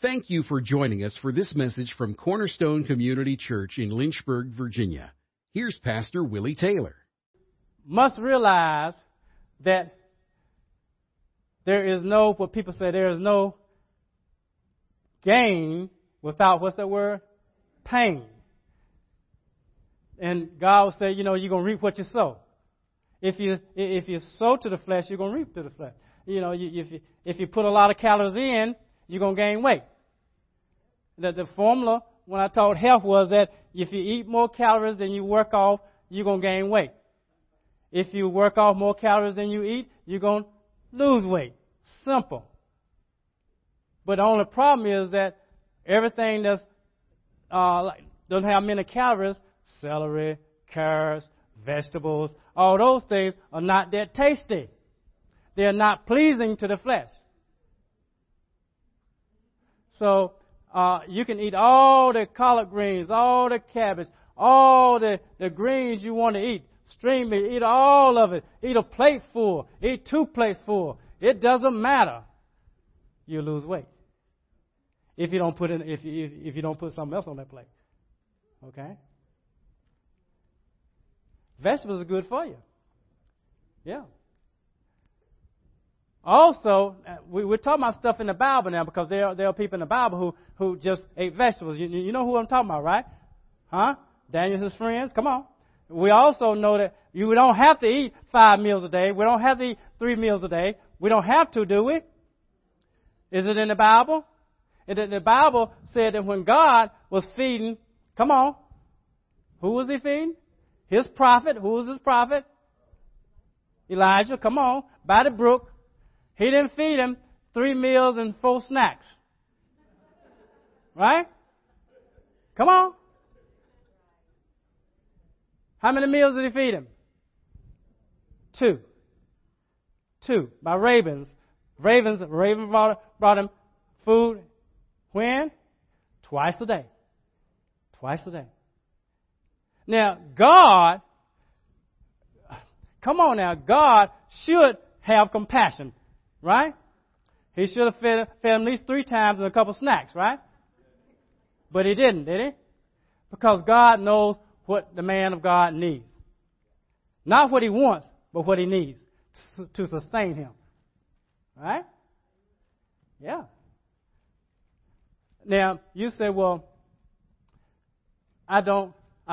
Thank you for joining us for this message from Cornerstone Community Church in Lynchburg, Virginia. Here's Pastor Willie Taylor. Must realize that there is no, what people say, there is no gain without, what's that word? Pain. And God will say, you know, you're going to reap what you sow. If you sow to the flesh, you're going to reap to the flesh. You know, if you put a lot of calories in, you're going to gain weight. The formula when I taught health was that if you eat more calories than you work off, you're going to gain weight. If you work off more calories than you eat, you're going to lose weight. Simple. But the only problem is that everything that's doesn't have many calories, celery, carrots, vegetables, all those things are not that tasty. They are not pleasing to the flesh. So you can eat all the collard greens, all the cabbage, all the greens you want to eat. Stream it, eat all of it. Eat a plate full, eat two plates full. It doesn't matter. You lose weight if you don't put in, if you don't put something else on that plate. Okay. Vegetables are good for you. Yeah. Also, we're talking about stuff in the Bible now because there are people in the Bible who just ate vegetables. You know who I'm talking about, right? Huh? Daniel's friends? Come on. We also know that you don't have to eat 5 meals a day. We don't have to eat 3 meals a day. We don't have to, do we? Is it in the Bible? The Bible said that when God was feeding, come on, who was he feeding? His prophet. Who was his prophet? Elijah, come on, by the brook. He didn't feed him 3 meals and 4 snacks. Right? Come on. How many meals did he feed him? 2. 2 by ravens. Raven brought him food when? Twice a day. Twice a day. Now, God, come on now, God should have compassion. Right? He should have fed him at least 3 times and a couple snacks, right? But he didn't, did he? Because God knows what the man of God needs. Not what he wants, but what he needs to sustain him. Right? Yeah. Now, you say, well, I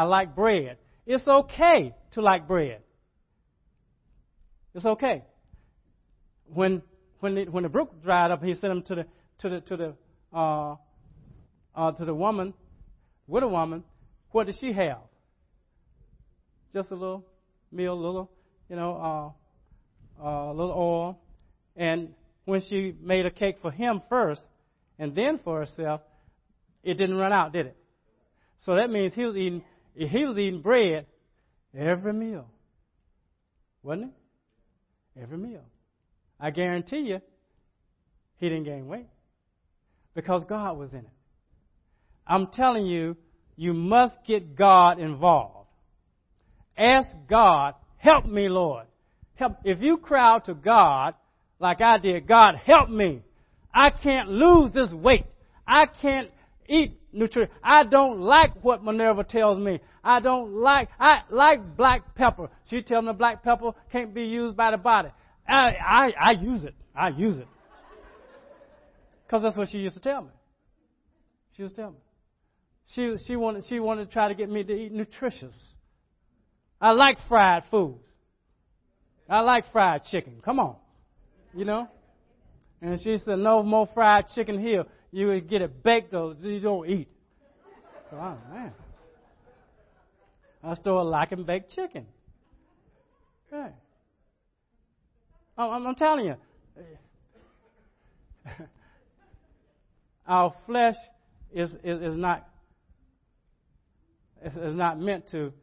like bread. It's okay to like bread. It's okay. When the brook dried up, he sent him to the woman, widow woman. What did she have? Just a little meal, a little oil. And when she made a cake for him first, and then for herself, it didn't run out, did it? So that means he was eating bread every meal, wasn't it? Every meal. I guarantee you, he didn't gain weight because God was in it. I'm telling you, you must get God involved. Ask God, help me, Lord. Help. If you cry out to God like I did, God, help me. I can't lose this weight. I can't eat nutrition. I don't like what Minerva tells me. I like black pepper. She tells me black pepper can't be used by the body. I use it. I use it. Because that's what she used to tell me. She used to tell me. She wanted to try to get me to eat nutritious. I like fried foods. I like fried chicken. Come on. You know? And she said, no more fried chicken here. You would get it baked or you don't eat. So I was, man. I started liking baked chicken. Right. I'm telling you, our flesh is not meant to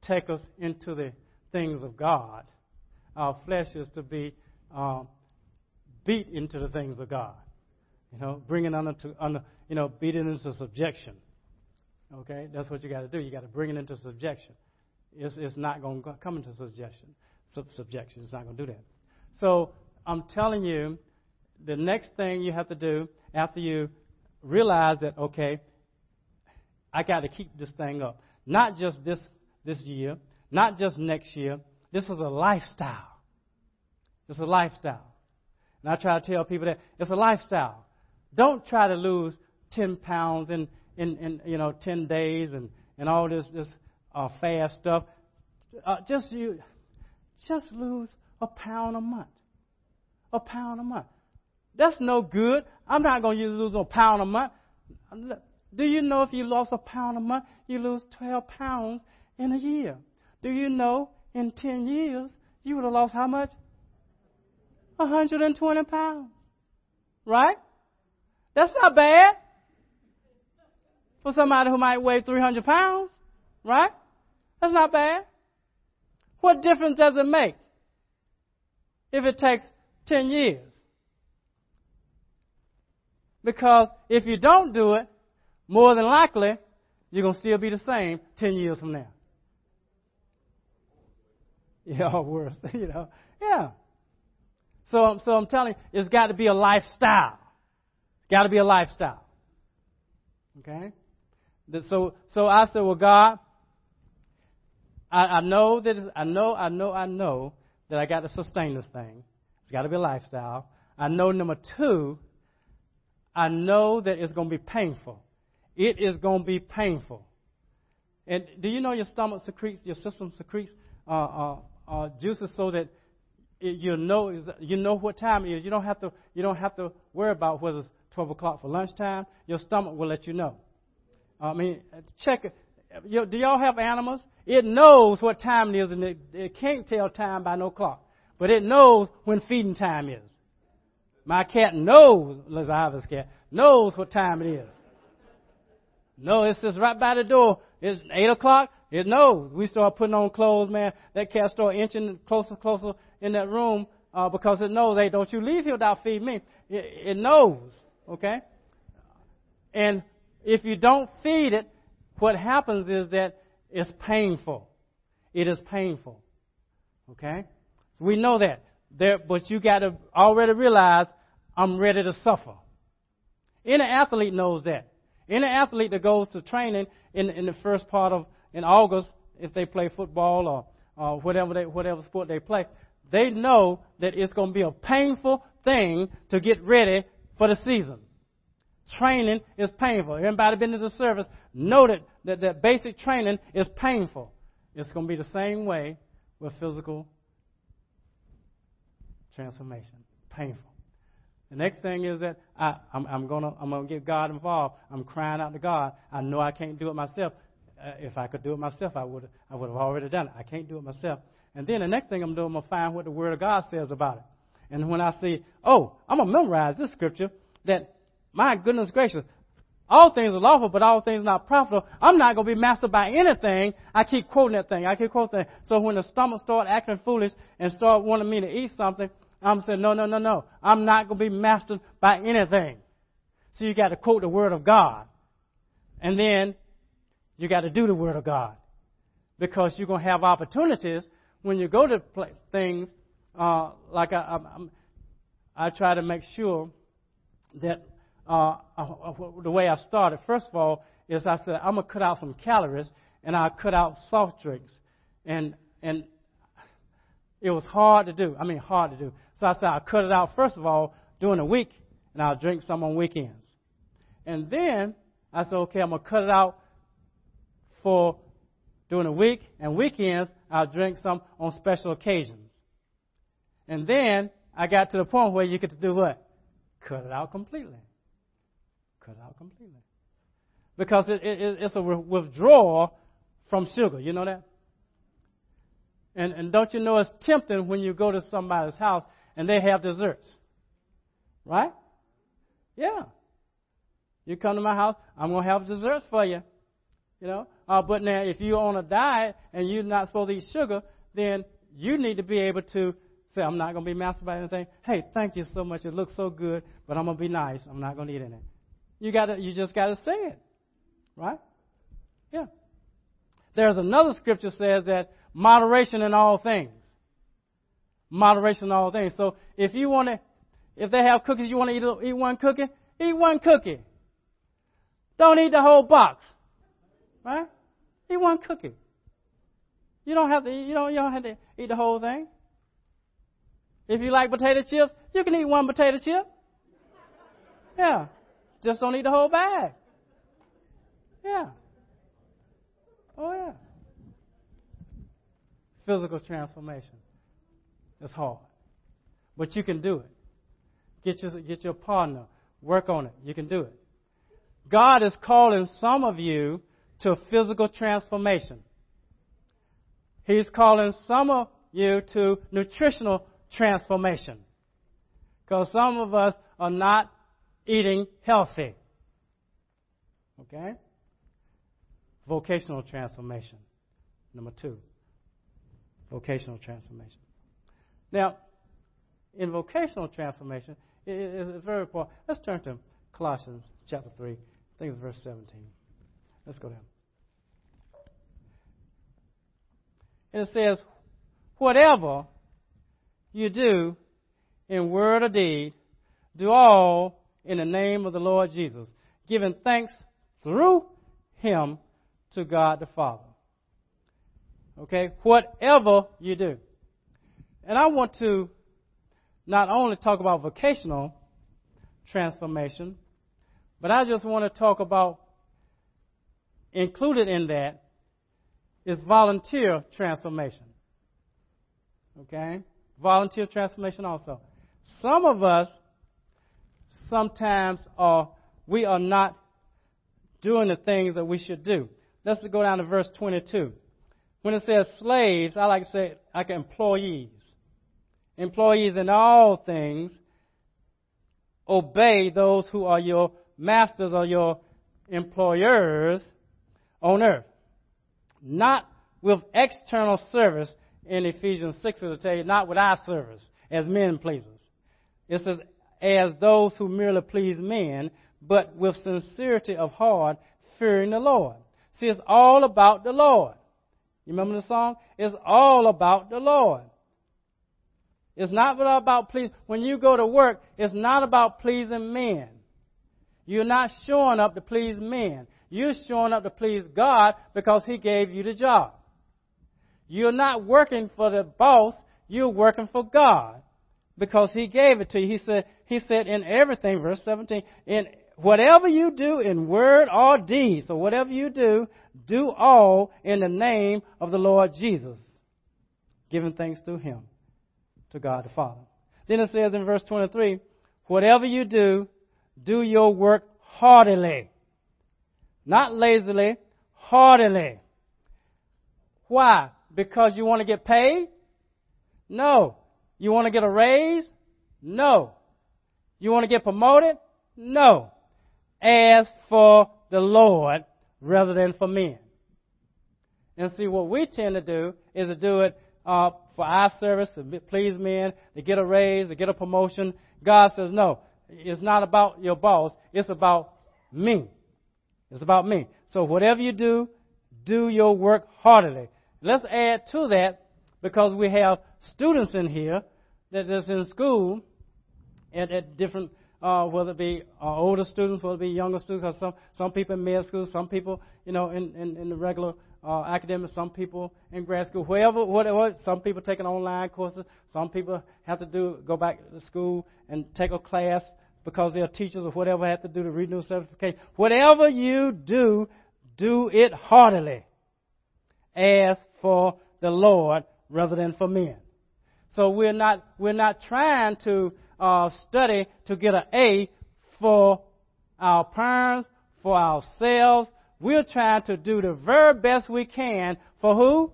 take us into the things of God. Our flesh is to be beat into the things of God. You know, bring it beat it into subjection. Okay, that's what you got to do. You got to bring it into subjection. It's not going to come into subjection. Subjection. It's not going to do that. So I'm telling you, the next thing you have to do after you realize that, okay, I got to keep this thing up. Not just this year, not just next year. This is a lifestyle. It's a lifestyle. And I try to tell people that it's a lifestyle. Don't try to lose 10 pounds in 10 days and all this fast stuff. Just lose a pound a month. A pound a month. That's no good. I'm not going to lose a pound a month. Do you know if you lost a pound a month, you lose 12 pounds in a year? Do you know in 10 years, you would have lost how much? 120 pounds. Right? That's not bad for somebody who might weigh 300 pounds. Right? That's not bad. What difference does it make if it takes 10 years? Because if you don't do it, more than likely, you're going to still be the same 10 years from now. Yeah, or worse, Yeah. So I'm telling you, it's got to be a lifestyle. It's got to be a lifestyle. Okay? So I said, well, God, I know that I got to sustain this thing. It's got to be a lifestyle. I know, number two, I know that it's going to be painful. It is going to be painful. And do you know your stomach secretes, your system secretes juices so that you know what time it is. You don't have to worry about whether it's 12 o'clock for lunchtime. Your stomach will let you know. I mean, check it. Do y'all have animals? It knows what time it is, and it can't tell time by no clock. But it knows when feeding time is. My cat knows, Elizabeth's cat, knows what time it is. No, it's just right by the door. It's 8 o'clock. It knows. We start putting on clothes, man. That cat start inching closer in that room because it knows, hey, don't you leave here without feeding me. It knows, okay? And if you don't feed it, what happens is that it's painful. It is painful, okay? So we know that. But you got to already realize I'm ready to suffer. Any athlete knows that. Any athlete that goes to training in the first part of in August, if they play football or whatever sport they play, they know that it's going to be a painful thing to get ready for the season. Training is painful. Everybody been to the service know that basic training is painful. It's going to be the same way with physical transformation. Painful. The next thing is that I'm gonna get God involved. I'm crying out to God. I know I can't do it myself. If I could do it myself, I would have already done it. I can't do it myself. And then the next thing I'm doing, I'm gonna find what the Word of God says about it. And when I see, oh, I'm gonna memorize this scripture that, my goodness gracious, all things are lawful, but all things are not profitable. I'm not gonna be mastered by anything. I keep quoting that thing. So when the stomach start acting foolish and start wanting me to eat something, I'm saying, no. I'm not going to be mastered by anything. So you got to quote the Word of God. And then you got to do the Word of God. Because you're going to have opportunities when you go to things. I try to make sure that the way I started, first of all, is I said, I'm going to cut out some calories, and I'll cut out soft drinks. And it was hard to do. So I said, I'll cut it out, first of all, during the week, and I'll drink some on weekends. And then I said, okay, I'm going to cut it out for during the week and weekends. I'll drink some on special occasions. And then I got to the point where you get to do what? Cut it out completely. Because it's a withdrawal from sugar. You know that? And don't you know it's tempting when you go to somebody's house and they have desserts, right? Yeah. You come to my house, I'm going to have desserts for you, But now if you're on a diet and you're not supposed to eat sugar, then you need to be able to say, I'm not going to be mastered by anything. Hey, thank you so much. It looks so good, but I'm going to be nice. I'm not going to eat anything. You just got to say it, right? Yeah. There's another scripture says that moderation in all things. Moderation in all things. So if they have cookies, you want to eat one cookie? Eat one cookie. Don't eat the whole box. Right? Eat one cookie. You don't have to eat the whole thing. If you like potato chips, you can eat one potato chip. Yeah. Just don't eat the whole bag. Yeah. Oh, yeah. Physical transformation. It's hard. But you can do it. Get your partner. Work on it. You can do it. God is calling some of you to physical transformation. He's calling some of you to nutritional transformation. Because some of us are not eating healthy. Okay? Vocational transformation. Number 2. Vocational transformation. Now, in vocational transformation, it's very important. Let's turn to Colossians chapter 3. I think it's verse 17. Let's go down. And it says, whatever you do in word or deed, do all in the name of the Lord Jesus, giving thanks through him to God the Father. Okay? Whatever you do. And I want to not only talk about vocational transformation, but I just want to talk about, included in that, is volunteer transformation. Okay? Volunteer transformation also. Some of us sometimes we are not doing the things that we should do. Let's go down to verse 22. When it says slaves, I like to say like employees. Employees in all things, obey those who are your masters or your employers on earth. Not with external service. In Ephesians 6, it'll tell you, not with eye service, as men pleasers. It says, as those who merely please men, but with sincerity of heart, fearing the Lord. See, it's all about the Lord. You remember the song? It's all about the Lord. It's not about pleasing. When you go to work, it's not about pleasing men. You're not showing up to please men. You're showing up to please God because he gave you the job. You're not working for the boss. You're working for God because he gave it to you. He said in everything, verse 17, in whatever you do in word or deed, so whatever you do, do all in the name of the Lord Jesus, giving thanks to him, to God the Father. Then it says in verse 23, whatever you do, do your work heartily, not lazily, heartily. Why? Because you want to get paid? No. You want to get a raise? No. You want to get promoted? No. As for the Lord rather than for men. And see, what we tend to do is to do it for our service, to please men, to get a raise, to get a promotion. God says, no, it's not about your boss. It's about me. It's about me. So whatever you do, do your work heartily. Let's add to that, because we have students in here that is in school at different, whether it be older students, whether it be younger students, or some people in med school, some people, in the regular academics, some people in grad school, whatever, some people taking online courses, some people have to go back to school and take a class because they're teachers or whatever, have to do to renew certification. Whatever you do, do it heartily, as for the Lord rather than for men. So we're not trying to study to get an A for our parents, for ourselves. We're trying to do the very best we can for who?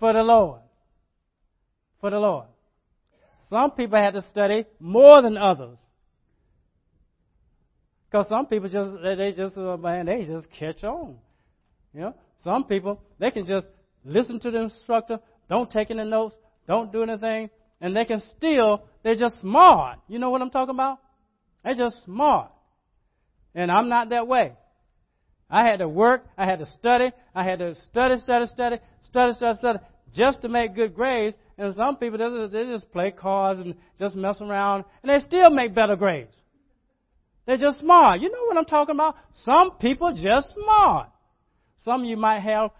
For the Lord. For the Lord. Some people had to study more than others. Because some people just catch on. You know? Some people, they can just listen to the instructor, don't take any notes, don't do anything, and they're just smart. You know what I'm talking about? They're just smart. And I'm not that way. I had to work, I had to study, I had to study just to make good grades. And some people, they just play cards and just mess around, and they still make better grades. They're just smart. You know what I'm talking about? Some people just smart. Some of you might have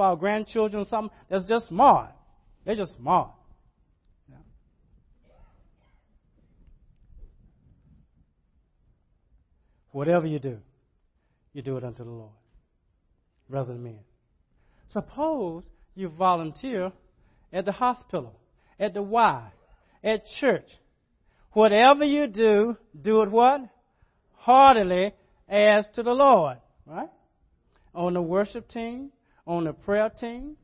our grandchildren, something that's just smart. They're just smart. Yeah. Whatever you do it unto the Lord, rather than men. Suppose you volunteer at the hospital, at the Y, at church. Whatever you do, do it what? Heartily as to the Lord, right? On the worship team, on the prayer team,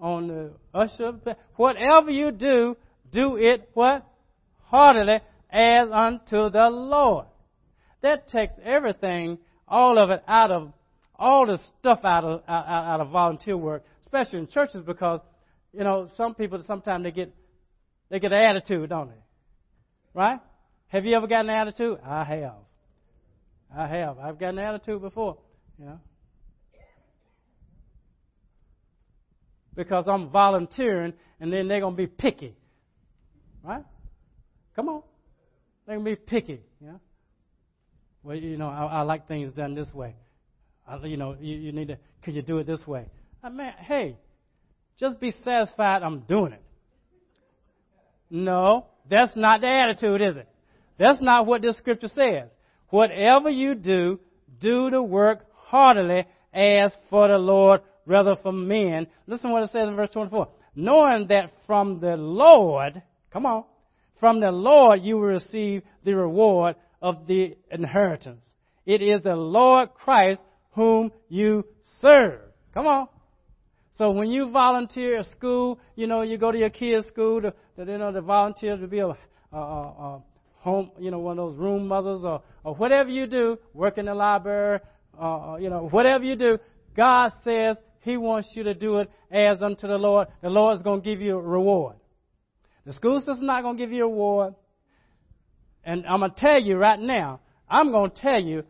on the usher, whatever you do, do it what? Heartily as unto the Lord. That takes everything, all of it out of, all the stuff out of volunteer work, especially in churches, because, you know, some people, sometimes they get an attitude, don't they? Right? Have you ever gotten an attitude? I have. I've gotten an attitude before, you know. Because I'm volunteering, and then they're going to be picky. Right? Come on. They're going to be picky. Yeah? Well, you know, I like things done this way. You need to, could you do it this way? Hey, just be satisfied I'm doing it. No, that's not the attitude, is it? That's not what this scripture says. Whatever you do, do the work heartily as for the Lord, rather for men. Listen to what it says in verse 24. Knowing that from the Lord, come on, from the Lord you will receive the reward of the inheritance. It is the Lord Christ whom you serve. Come on. So when you volunteer at school, you know, you go to your kids' school to volunteer to be a home, you know, one of those room mothers or whatever you do, work in the library, whatever you do, God says He wants you to do it as unto the Lord. The Lord is going to give you a reward. The school system's not going to give you a reward. And I'm going to tell you right now, I'm going to tell you,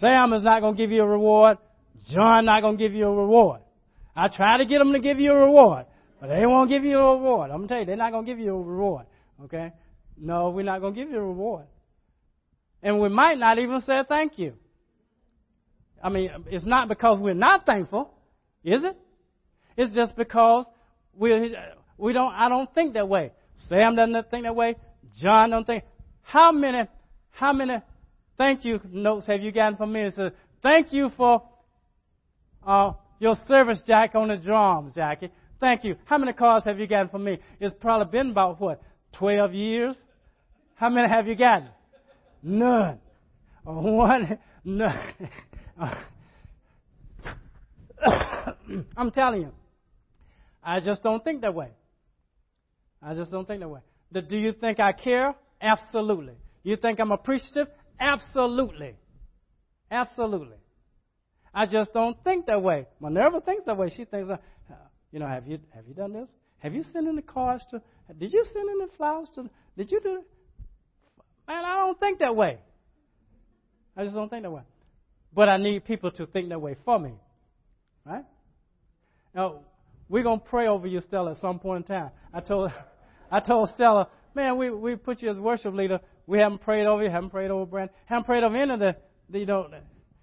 Sam is not going to give you a reward. John not going to give you a reward. I try to get them to give you a reward, but they won't give you a reward. I'm going to tell you, they're not going to give you a reward. Okay? No, we're not going to give you a reward. And we might not even say thank you. I mean, it's not because we're not thankful, is it? It's just because I don't think that way. Sam doesn't think that way. John don't think. How many thank you notes have you gotten from me? It says, thank you for your service, Jack, on the drums, Jackie. Thank you. How many cards have you gotten from me? It's probably been about, 12 years? How many have you gotten? None. One? None. I'm telling you, I just don't think that way. Do you think I care? Absolutely. You think I'm appreciative? Absolutely. I just don't think that way. Minerva thinks that way. She thinks, have you done this? Have you sent in the cards to? Did you send in the flowers to? Did you do? Man, I don't think that way. I just don't think that way. But I need people to think that way for me. Right? Now, we're going to pray over you, Stella, at some point in time. I told Stella, man, we put you as worship leader. We haven't prayed over you, haven't prayed over Brandon, haven't prayed over any of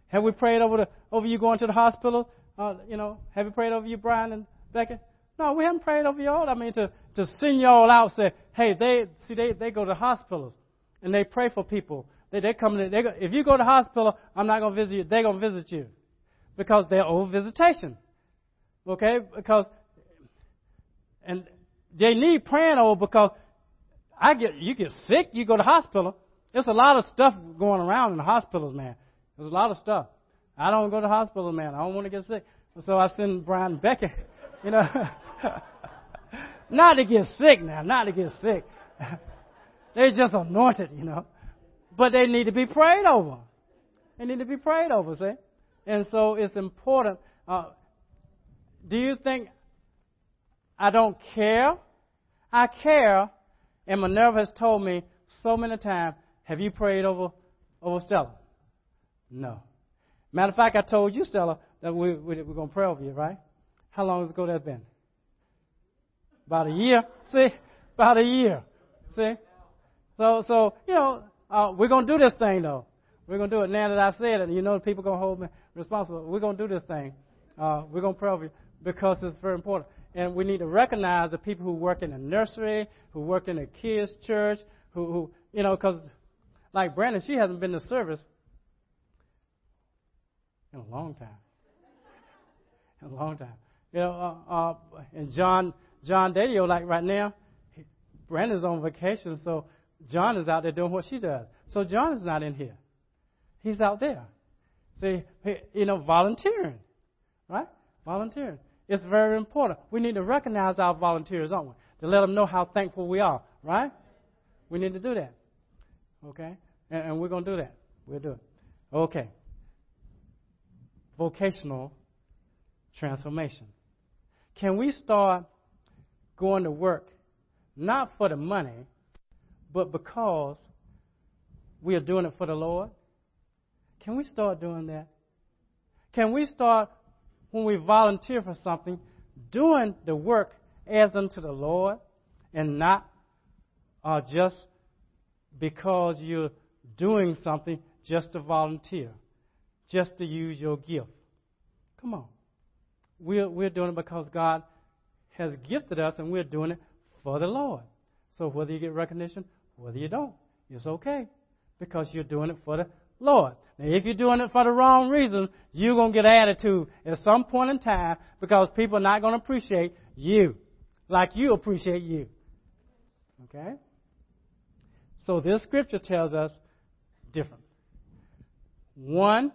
have we prayed over you going to the hospital? Have you prayed over you, Brian and Becky? No, we haven't prayed over you all. I mean, to send you all out, say, hey, they go to hospitals and they pray for people. They come in. If you go to the hospital, I'm not going to visit you. They're going to visit you because they're old visitation. Okay? And they need praying over because you get sick, you go to the hospital. There's a lot of stuff going around in the hospitals, man. There's a lot of stuff. I don't go to the hospital, man. I don't want to get sick. So I send Brian and Becky, not to get sick. They're just anointed, But they need to be prayed over. See? And so it's important. Do you think I don't care? I care. And Minerva has told me so many times, have you prayed over Stella? No. Matter of fact, I told you, Stella, that we're going to pray over you, right? How long ago that's been? About a year. See? About a year. See? So we're going to do this thing, though. We're going to do it now that I said it. You know, people are going to hold me responsible. We're going to do this thing. We're going to pray over you because it's very important. And we need to recognize the people who work in the nursery, who work in the kids' church, who you know, because like Brandon, she hasn't been to service in a long time. In a long time. You know, and John Dadio, like right now, Brandon's on vacation, so John is out there doing what she does. So John is not in here. He's out there. See, you know, volunteering, right? Volunteering. It's very important. We need to recognize our volunteers, don't we? To let them know how thankful we are, right? We need to do that, okay? And we're going to do that. We'll do it. Okay. Vocational transformation. Can we start going to work not for the money, but because we are doing it for the Lord? Can we start doing that? Can we start, when we volunteer for something, doing the work as unto the Lord and not just because you're doing something just to volunteer, just to use your gift? Come on. We're doing it because God has gifted us, and we're doing it for the Lord. So whether you get recognition, whether you don't, it's okay because you're doing it for the Lord. Now, if you're doing it for the wrong reason, you're going to get attitude at some point in time because people are not going to appreciate you like you appreciate you. Okay? So this scripture tells us different. 1,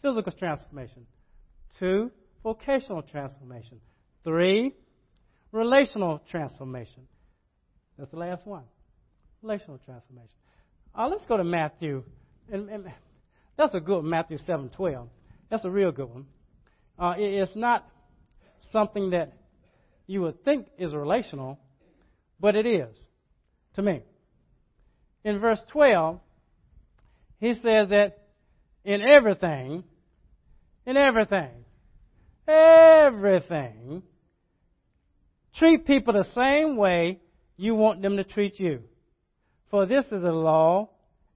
physical transformation. 2, vocational transformation. 3, relational transformation. That's the last one. Relational transformation. Let's go to Matthew. And that's a good Matthew 7:12. That's a real good one. It's not something that you would think is relational, but it is to me. In verse 12, he says that in everything, treat people the same way you want them to treat you. For this is the law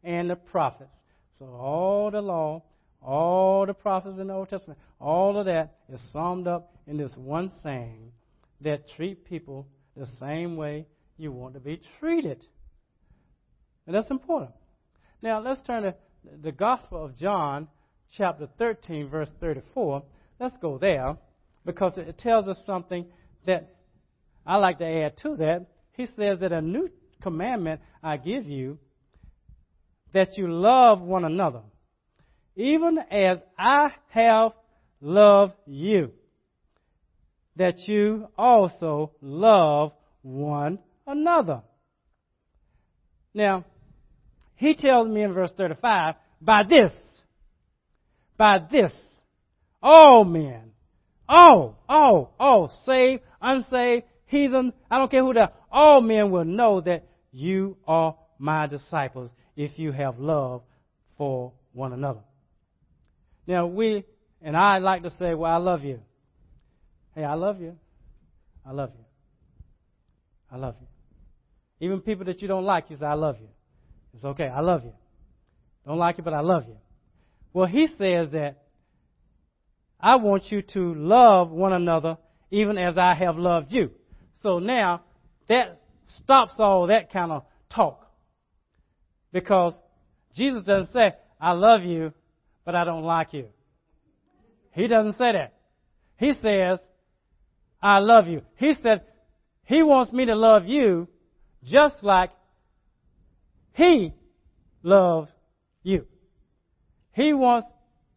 and the prophets. So all the law, all the prophets in the Old Testament, all of that is summed up in this one saying that treat people the same way you want to be treated. And that's important. Now let's turn to the Gospel of John, chapter 13, verse 34. Let's go there because it tells us something that I like to add to that. He says that a new commandment I give you, that you love one another, even as I have loved you, that you also love one another. Now, he tells me in verse 35, by this, all men, all, saved, unsaved, heathen, I don't care who they are, all men will know that you are my disciples, if you have love for one another. Now, I like to say, well, I love you. Hey, I love you. I love you. I love you. Even people that you don't like, you say, I love you. It's okay. I love you. Don't like you, but I love you. Well, he says that I want you to love one another even as I have loved you. So now that stops all that kind of talk. Because Jesus doesn't say, I love you, but I don't like you. He doesn't say that. He says, I love you. He said, he wants me to love you just like he loves you. He wants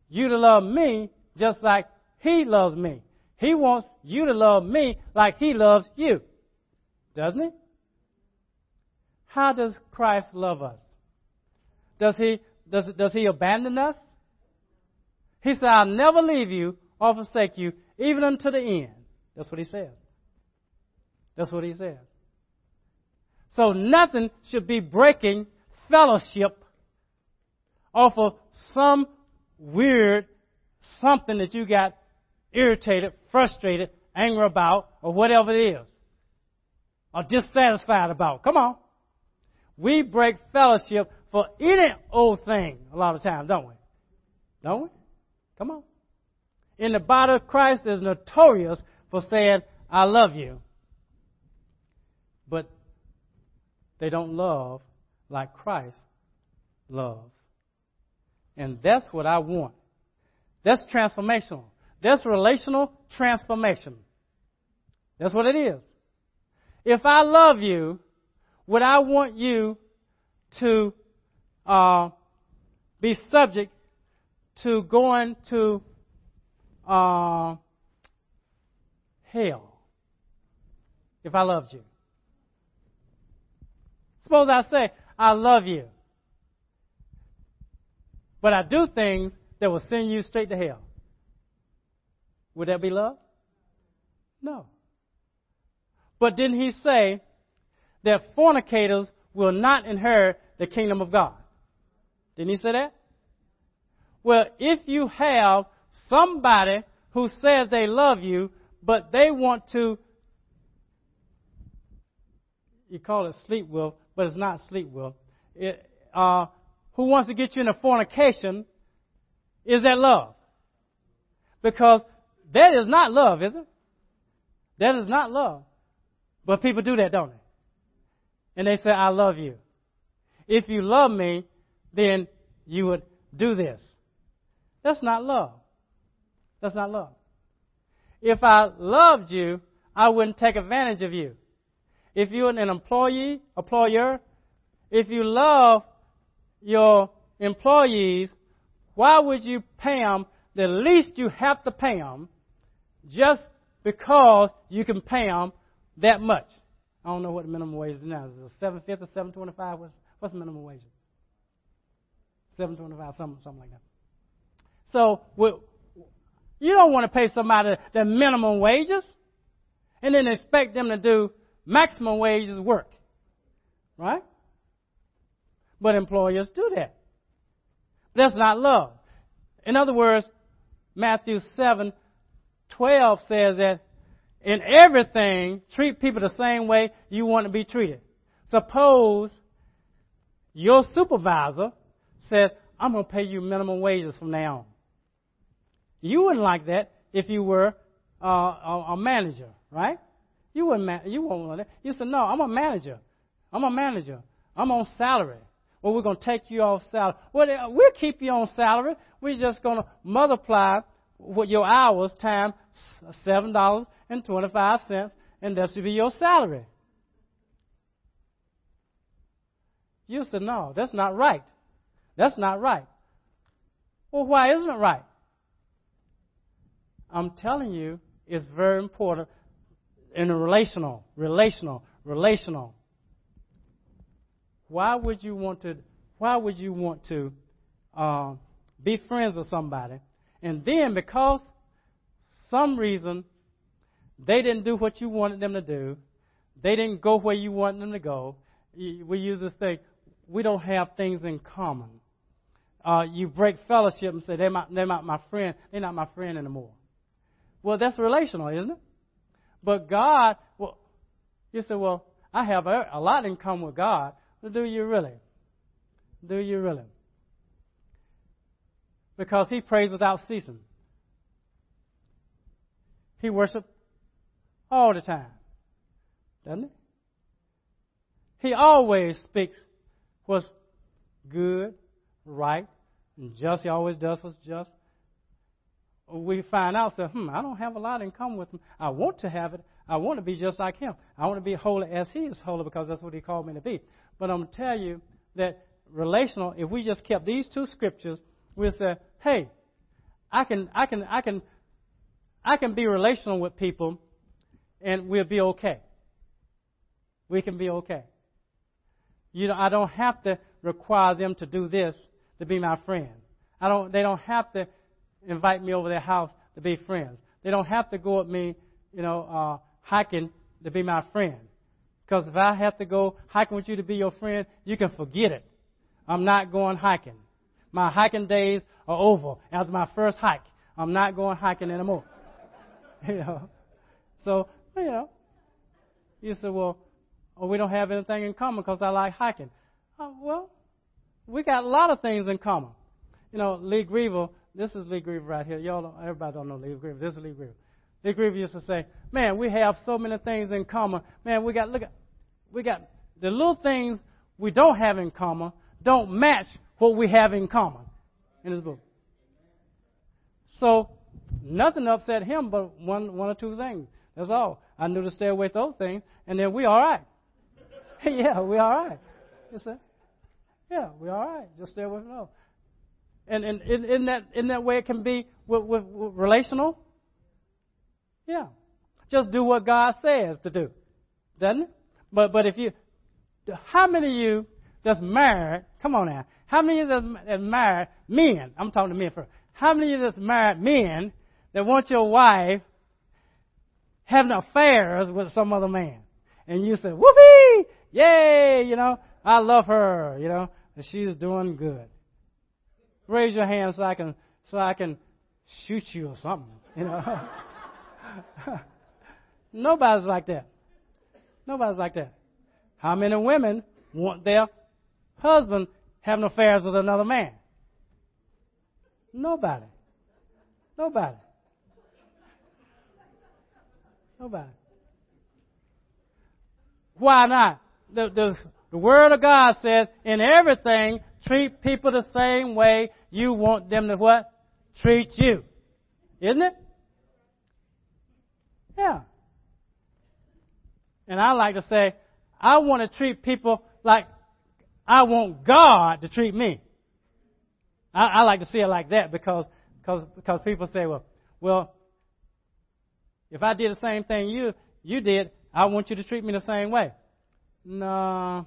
you to love me just like he loves me. He wants you to love me like he loves you. Doesn't he? How does Christ love us? Does he abandon us? He said, I'll never leave you or forsake you, even unto the end. That's what he says. That's what he says. So nothing should be breaking fellowship off of some weird something that you got irritated, frustrated, angry about, or whatever it is, or dissatisfied about. Come on. We break fellowship for any old thing a lot of times, don't we? Don't we? Come on. In the body of Christ is notorious for saying, I love you. But they don't love like Christ loves. And that's what I want. That's transformational. That's relational transformation. That's what it is. If I love you, would I want you to be subject to going to hell if I loved you? Suppose I say, I love you, but I do things that will send you straight to hell. Would that be love? No. But didn't he say that fornicators will not inherit the kingdom of God? Didn't he say that? Well, if you have somebody who says they love you, but they want to, you call it sleep with, but it's not sleep with, who wants to get you into fornication, is that love? Because that is not love, is it? That is not love. But people do that, don't they? And they say, I love you. If you love me, then you would do this. That's not love. That's not love. If I loved you, I wouldn't take advantage of you. If you're an employer, if you love your employees, why would you pay them the least you have to pay them just because you can pay them that much? I don't know what the minimum wage is now. Is it $7.50 or $7.25? What's the minimum wage? $7.25, something like that. So you don't want to pay somebody the minimum wages and then expect them to do maximum wages work, right? But employers do that. That's not love. In other words, Matthew 7:12 says that in everything, treat people the same way you want to be treated. Suppose your supervisor said, I'm going to pay you minimum wages from now on. You wouldn't like that if you were a manager, right? You wouldn't want that. You said, no, I'm a manager. I'm on salary. Well, we're going to take you off salary. Well, we'll keep you on salary. We're just going to multiply what your hours times $7.25, and that should be your salary. You said, no, that's not right. That's not right. Well, why isn't it right? I'm telling you, it's very important in a relational. Why would you want to be friends with somebody? And then because some reason they didn't do what you wanted them to do, they didn't go where you wanted them to go, we use this thing, we don't have things in common. You break fellowship and say, they're not my friend anymore. Well, that's relational, isn't it? But God, well, you say, well, I have a lot in common with God. Do you really? Because he prays without ceasing. He worships all the time, doesn't he? He always speaks what's good, right, and just. He always does what's just. We find out, so, I don't have a lot in common with him. I want to have it. I want to be just like him. I want to be holy as he is holy because that's what he called me to be. But I'm going to tell you that relational, if we just kept these two scriptures, we'll say, hey, I can be relational with people and we'll be okay. We can be okay. I don't have to require them to do this to be my friend. They don't have to invite me over their house to be friends. They don't have to go with me, hiking to be my friend. Because if I have to go hiking with you to be your friend, you can forget it. I'm not going hiking. My hiking days are over. After my first hike, I'm not going hiking anymore. So, you say, well, we don't have anything in common because I like hiking. Oh, well, we got a lot of things in common. You know, Lee Griever, this is Lee Griever right here. Everybody don't know Lee Griever. This is Lee Griever. Lee Griever used to say, man, we have so many things in common. Man, we got the little things we don't have in common don't match what we have in common in his book. So nothing upset him but one or two things. That's all. I knew to stay away from those things, and then we all right. Yeah, we all right. Yeah, we all right. Just stay away from those. And in that way it can be with relational. Yeah. Just do what God says to do. Doesn't it? But if you, how many of you that's married, come on now, how many of you that's married men, I'm talking to men first, how many of you that's married men that want your wife having affairs with some other man? And you say, whoopee, yay, you know, I love her, you know, and she's doing good. Raise your hand so I can shoot you or something, you know. Nobody's like that. Nobody's like that. How many women want their husband having affairs with another man? Nobody. Nobody. Nobody. Why not? The Word of God says, in everything, treat people the same way you want them to what? Treat you. Isn't it? Yeah. And I like to say, I want to treat people like I want God to treat me. I like to see it like that because people say, well, if I did the same thing you did, I want you to treat me the same way. No,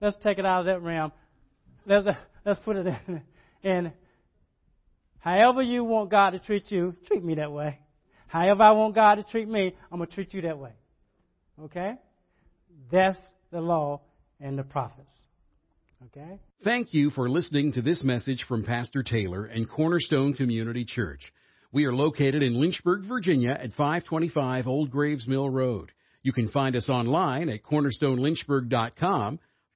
let's take it out of that realm. Let's put it in. And however you want God to treat you, treat me that way. However I want God to treat me, I'm going to treat you that way. Okay? That's the law and the prophets. Okay? Thank you for listening to this message from Pastor Taylor and Cornerstone Community Church. We are located in Lynchburg, Virginia at 525 Old Graves Mill Road. You can find us online at cornerstonelynchburg.com.